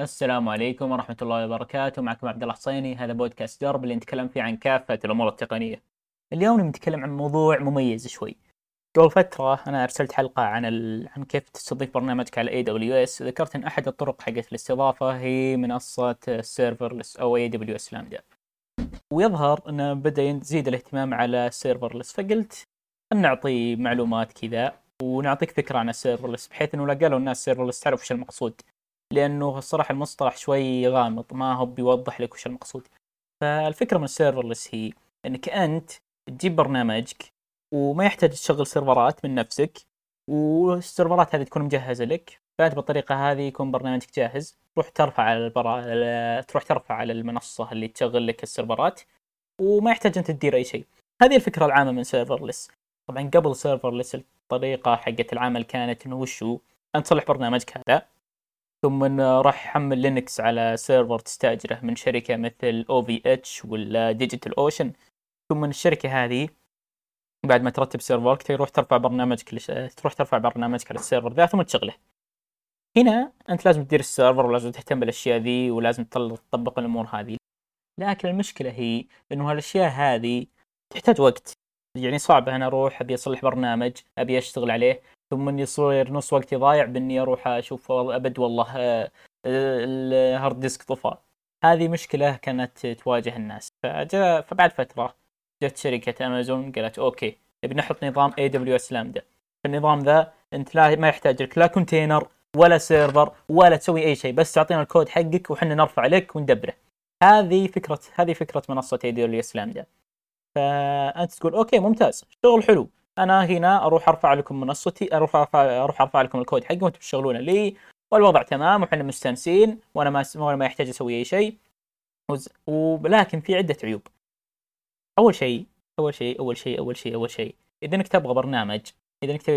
السلام عليكم ورحمة الله وبركاته. معكم عبد الله الحسيني. هذا بودكاست درب اللي نتكلم فيه عن كافة الأمور التقنية. اليوم نتكلم عن موضوع مميز شوي. قبل فترة أنا أرسلت حلقة عن كيف تستضيف برنامجك على AWS. ذكرت أن أحد الطرق حقت الاستضافة هي منصة Serverless أو AWS لامدا، ويظهر أنه بدأ يزيد الاهتمام على Serverless، فقلت أن نعطي معلومات كذا ونعطيك فكرة عن Serverless بحيث أنه لا قالوا الناس Serverless تعرف وش المقصود، لأنه الصراحة المصطلح شوي غامض، ما هو بيوضح لك وش المقصود. فالفكرة من السيرفرلس هي أنك أنت تجيب برنامجك وما يحتاج تشغل سيرفرات من نفسك، والسيرفرات هذه تكون مجهزة لك، فأنت بالطريقة هذه يكون برنامجك جاهز، تروح ترفع على المنصة اللي تشغل لك السيرفرات وما يحتاج أنت تدير أي شيء. هذه الفكرة العامة من سيرفرلس. طبعا قبل سيرفرلس الطريقة حقت العمل كانت إنه وشو، أنت تصلح برنامجك هذا ثم إنه راح يحمل لينكس على سيرفر تستأجره من شركة مثل OVH ولا DigitalOcean، ثم من الشركة هذه بعد ما ترتب سيرفرك تروح ترفع برنامجك على السيرفر ذا ثم تشغله. هنا أنت لازم تدير السيرفر ولازم تهتم بالأشياء ذي ولازم تطبق الأمور هذه، لكن المشكلة هي إنه هالأشياء هذه تحتاج وقت، يعني صعب أنا أروح أبي أصلح برنامج أبي أشتغل عليه ثم إني صير نص وقتي ضايع بإني أروح أشوف أبد والله الهارد ديسك طفى. هذه مشكلة كانت تواجه الناس. فبعد فترة جت شركة أمازون قالت أوكي بنحط نظام AWS لامدا. النظام ذا أنت ما يحتاج لك لا كونتينر ولا سيرفر ولا تسوي أي شيء، بس تعطينا الكود حقك وحنا نرفع لك وندبره. هذه فكرة منصة AWS لامدا. فأنت تقول أوكي ممتاز شغل حلو، أنا هنا أروح أرفع لكم منصتي، أروح أرفع لكم الكود حقي وأنتم تشتغلونه لي، والوضع تمام وحنا مستنسين وأنا ما يحتاج أسوي أي شيء. ولكن في عدة عيوب. أول شيء إذا إنك تبغى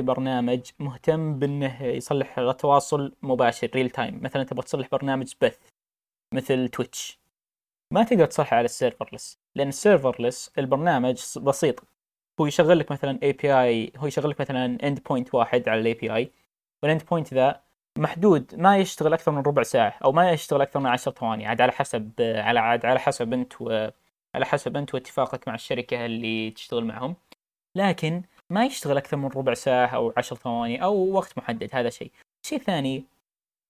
برنامج مهتم بأنه يصلح التواصل مباشر ريل تايم، مثلا تبغى تصلح برنامج بث مثل تويتش، ما تقدر تصلحه على السيرفرلس، لأن السيرفرلس البرنامج بسيط، هو يشغل لك مثلا API، هو يشغل لك مثلا End Point واحد على API، والEnd Point ذا محدود، ما يشتغل أكثر من ربع ساعة أو ما يشتغل أكثر من 10 ثواني، عاد على حسب أنت واتفاقك مع الشركة اللي تشتغل معهم، لكن ما يشتغل أكثر من ربع ساعة أو 10 ثواني أو وقت محدد. هذا شيء ثاني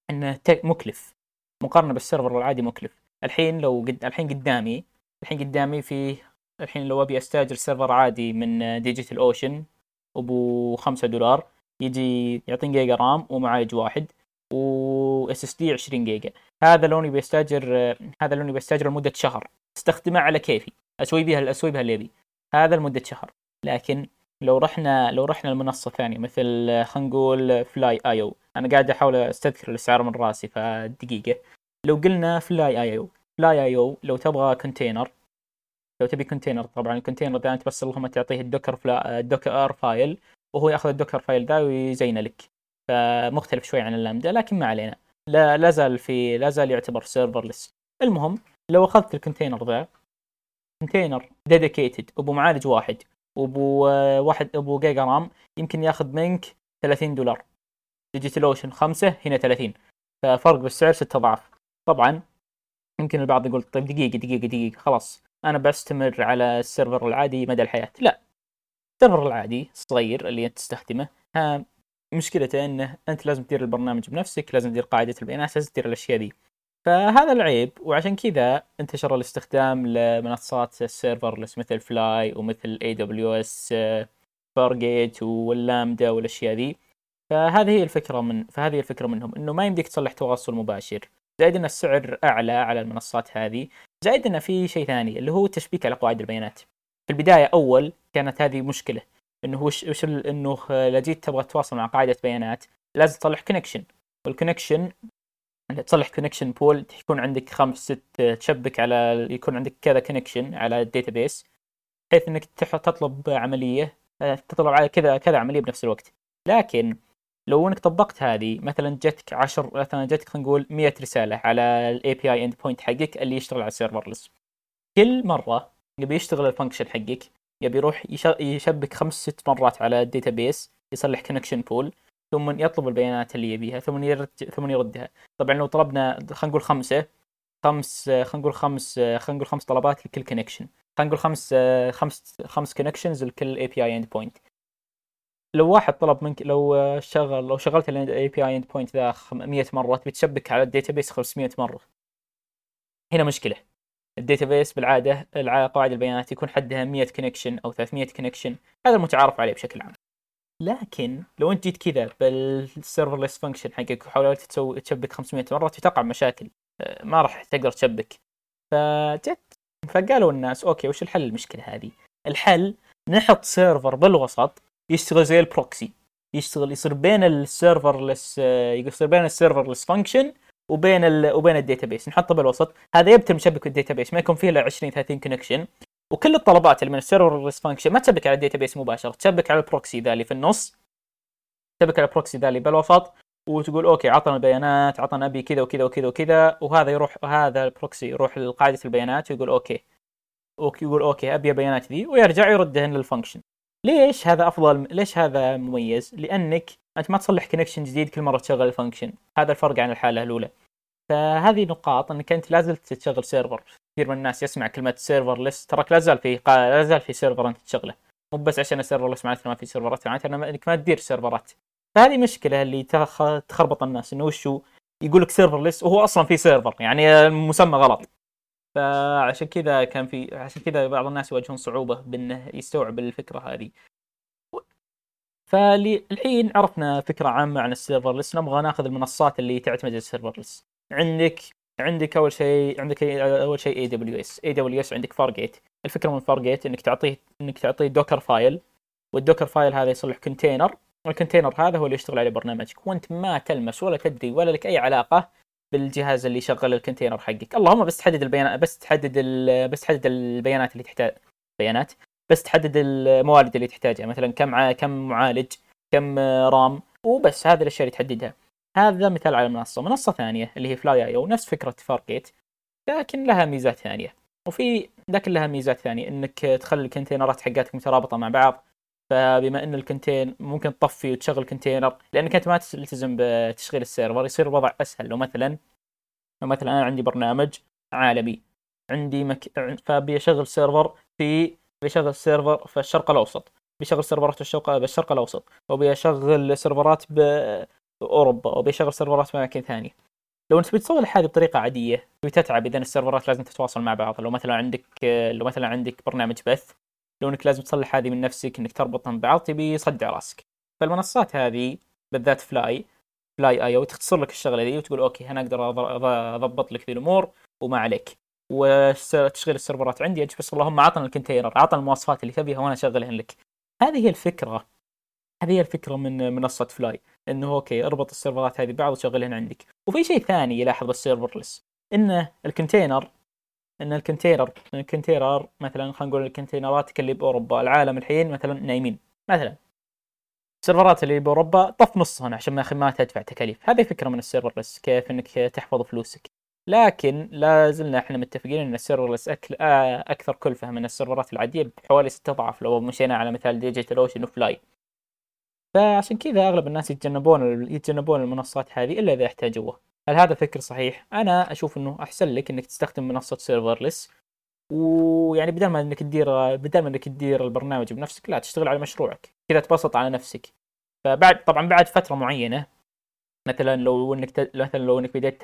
إنه مكلف مقارنة بالسيرفر العادي، مكلف. الحين قدامي فيه، الحين لو أبي أستأجر سيرفر عادي من ديجيتال أوشن أبو $5 يجي يعطين جيجا رام ومعه واحد و SSD 20 جيجا. هذا لوني بيستأجر لمدة شهر، استخدمه على كيفي، أسوي بها اللي أبي، هذا لمدة شهر. لكن لو رحنا المنصة ثانية مثل خلينا نقول Fly.io، أنا قاعد أحاول أستذكر الأسعار من رأسي فدقيقة. لو قلنا Fly.io لو تبغى كونتينر، لو تبي كونتينر، طبعا الكونتينر ده انت بس اللهم تعطيه الدوكر فايل وهو ياخذ الدوكر فايل ذا ويزينه لك، فمختلف شوي عن اللامدا، لكن ما علينا، لا زال يعتبر سيرفرلس. المهم لو اخذت الكونتينر ذا، كونتينر ديديكيتد ابو معالج واحد ابو جيجا رام، يمكن ياخذ منك $30. ديجيتال اوشن 5 هنا 30، ففرق بالسعر 6 اضعاف. طبعا يمكن البعض يقول طيب دقيقه خلاص أنا بستمر على السيرفر العادي مدى الحياة. لا، السيرفر العادي الصغير اللي أنت تستخدمه مشكلته أنه أنت لازم تدير البرنامج بنفسك، لازم تدير قاعدة البيانات، لازم تدير الأشياء دي، فهذا العيب. وعشان كذا انتشر الاستخدام لمنصات السيرفرلس مثل فلاي ومثل AWS فارجيت واللامدا والأشياء دي. فهذه الفكرة منهم إنه ما يمديك تصلح تواصل مباشر، زائد أن السعر أعلى على المنصات هذه، زائد أن في شيء ثاني اللي هو تشبيك على قواعد البيانات. في البداية أول كانت هذه مشكلة، إنه لجيت تبغى تتواصل مع قاعدة بيانات لازم تصلح كونكشن، والكونكشن تصلح كونكشن بول، يكون عندك 5-6 تشبك على، يكون عندك كذا كونكشن على الداتابيس، بحيث إنك تطلب على كذا عملية بنفس الوقت. لكن لو انك طبقت هذه، مثلا جتك 100 رسالة على ال API endpoint حقك اللي يشتغل على serverless، كل مرة يبي يشتغل الفانكشن حقك، يبي يروح يشبك 5-6 مرات على الداتابيس، يصلح connection pool، ثم يطلب البيانات اللي يبيها ثم يردها. طبعا لو طلبنا خلينا نقول خمس طلبات لكل كونكشن، خلينا نقول خمس كونكشنز لكل اي بي اي اند بوينت. لو واحد طلب منك، لو شغلت الاي بي اي اند بوينت ذا 100 مره بتشبك على الداتابيس 500 مره. هنا مشكله. الداتابيس بالعاده قواعد البيانات يكون حدها 100 كونكشن او 300 كونكشن، هذا المتعارف عليه بشكل عام. لكن لو انت جيت كذا بالسيرفرلس فانكشن حقك وحاولت تشبك 500 مره تقع مشاكل، ما راح تقدر تشبك. فقالوا الناس اوكي وش الحل المشكله هذه؟ الحل نحط سيرفر بالوسط يشتغل زي البروكسي، يصير بين السيرفرلس، يصير بين السيرفرلس فانكشن وبين الداتابيس، نحطه بالوسط. هذا يبتر مشبك الداتابيس، ما يكون فيه الا 20 30 كونكشن، وكل الطلبات اللي من السيرفرلس فانكشن ما تشبك على الداتابيس مباشره، تشبك على البروكسي ذا اللي في النص، تشبك على البروكسي ذا اللي بالوسط، وتقول اوكي عطنا البيانات، عطنا ابي كذا وكذا وكذا وكذا، وهذا يروح، هذا البروكسي يروح لقاعده البيانات ويقول اوكي يقول اوكي ابي البيانات ذي، ويرجع يردهن للفانكشن. ليش هذا افضل؟ ليش هذا مميز؟ لانك انت ما تصلح كونكشن جديد كل مره تشغل الفانكشن، هذا الفرق عن الحاله الاولى. فهذه نقاط انك انت لازال تشغل سيرفر. كثير من الناس يسمع كلمه سيرفرلس، تراك لازال في سيرفر انت تشغله، مو بس عشان السيرفرلس معناته ما في سيرفرات، معناته انك ما تدير سيرفرات. فهذه مشكله اللي تخربط الناس، انه وشو يقول لك سيرفرلس وهو اصلا في سيرفر، يعني المسمى غلط. فعشان كذا بعض الناس يواجهون صعوبة بأنه يستوعب الفكرة هذه. فالحين عرفنا فكرة عامة عن السيرفرلس، نبغى ناخذ المنصات اللي تعتمد على السيرفرلس. عندك أول شيء AWS عندك فارغيت. الفكرة من فارغيت إنك تعطيه دوكر فايل، والدوكر فايل هذا يصلح كونتينر، والكونتينر هذا هو اللي يشتغل عليه برنامجك، وأنت ما تلمس ولا تدري ولا لك أي علاقة بالجهاز اللي شغل الكونتينر حقك. اللهم بس تحدد البيانات، بس تحدد البيانات اللي تحتاج، بيانات بس تحدد الموارد اللي تحتاجها، مثلا كم معالج، كم رام، وبس هذه الاشياء اللي تحددها. هذا مثال على منصة ثانية اللي هي Fly.io، نفس فكرة فارغيت لكن لها ميزات ثانية، انك تخلي الكونتينرات حقاتك مترابطة مع بعض. فبما ان الكونتين ممكن تطفي وتشغل كونتينر، لانك انت ما تلتزم بتشغيل السيرفر، يصير الوضع اسهل. لو مثلا انا عندي برنامج عالمي، فبيشغل سيرفر في الشرق الاوسط، بيشغل سيرفرات بالشرق الاوسط، وبيشغل سيرفرات باوروبا، وبيشغل سيرفرات في اماكن ثانيه. لو انت بتسوي هذه بطريقه عاديه بتتعب، اذا السيرفرات لازم تتواصل مع بعض. لو مثلا عندك برنامج بث، لو انك لازم تصلح هذه من نفسك، انك تربطهم ببعض، تبي يصدع راسك. فالمنصات هذه بالذات Fly.io تختصر لك الشغله دي، وتقول اوكي انا اقدر اضبط لك ذي الامور وما عليك، وتشغيل السيرفرات عندي اجي بس اللهم اعطنا الكونتينر، اعطنا المواصفات اللي تبيها وانا اشغلها لك. هذه هي الفكره من منصه فلاي، انه اوكي اربط السيرفرات هذه ببعض وشغلهن عندك. وفي شيء ثاني يلاحظ السيرفرلس، انه الكونتينر مثلا، خلينا نقول الكونتينرات اللي باوروبا، العالم الحين مثلا نايمين، مثلا السيرفرات اللي باوروبا طف نصها عشان ما تدفع تكاليف. هذه فكره من السيرفرلس، كيف انك تحفظ فلوسك. لكن لازلنا احنا متفقين ان السيرفرلس اكثر كلفه من السيرفرات العاديه بحوالي 6 اضعاف لو مشينا على مثال ديجيتال اوشن وفلاي. فعشان كذا اغلب الناس يتجنبون المنصات هذه الا اذا احتاجوها. هل هذا فكر صحيح؟ أنا أشوف إنه أحسن لك إنك تستخدم منصة سيرفرلس، ويعني بدل ما إنك تدير البرنامج بنفسك، لا تشتغل على مشروعك كذا، تبسط على نفسك. بعد فترة معينة، مثلا لو إنك بدأت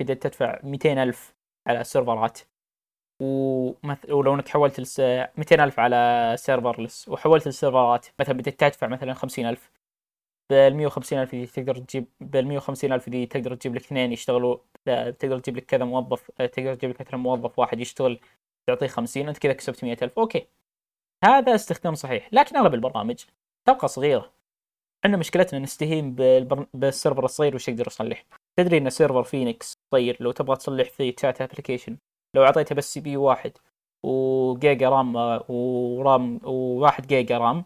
تدفع 200,000 على السيرفرات، ولو إنك حولت 200,000 على سيرفرلس وحولت السيرفرات، مثلا بدأت تدفع مثلا 50,000، بال150,000 دي تقدر تجيب لك اثنين يشتغلوا، تقدر تجيب لك كذا موظف، تقدر تجيب لك مثلا موظف واحد يشتغل تعطيه 50، انت كذا كسبت 100,000. اوكي هذا استخدام صحيح، لكن اغلب البرامج تبقى صغيره. عندنا مشكلتنا نستهين بالسيرفر الصغير وش يقدر يصلح. تدري ان سيرفر فينيكس صغير، لو تبغى تصلح فيه تشات ابلكيشن، لو اعطيته بس سي بي واحد وجيجا رام و1 جيجا رام،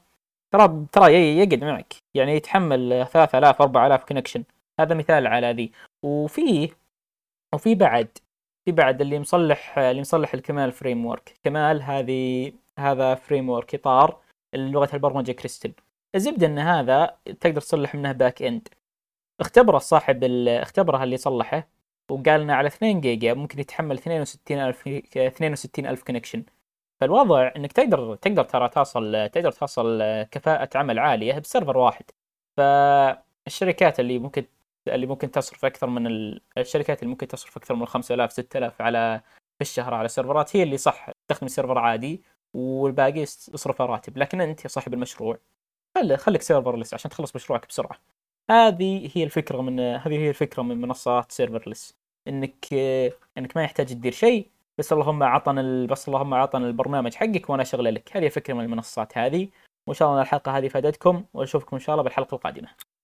ترى يقعد معك، يعني يتحمل 3000 4000 كونكشن. هذا مثال على ذي. وفي بعد اللي مصلح الكمال فريم ورك. كمال هذا فريم ورك إطار لغة البرمجة كريستل. الزبده ان هذا تقدر تصلح منه باك اند. اختبره صاحب اختبرها اللي صلحه وقال لنا على 2 جيجا ممكن يتحمل 62000 كونكشن. فالوضع انك تقدر ترى تقدر توصل كفاءة عمل عالية بسيرفر واحد. فالشركات اللي ممكن تصرف اكثر من الشركات اللي ممكن تصرف اكثر من 5000 6000 على في الشهر على سيرفرات هي اللي صح تستخدم سيرفر عادي والباقي يصرف راتب. لكن انت يا صاحب المشروع خليك سيرفرلس عشان تخلص مشروعك بسرعة. هذه هي الفكرة من منصات سيرفرلس، انك ما يحتاج تدير شيء، بس اللهم عطنا البرنامج حقك وانا شغله لك. هذه فكرة من المنصات هذه، وان شاء الله الحلقة هذه فادتكم، واشوفكم ان شاء الله بالحلقة القادمة.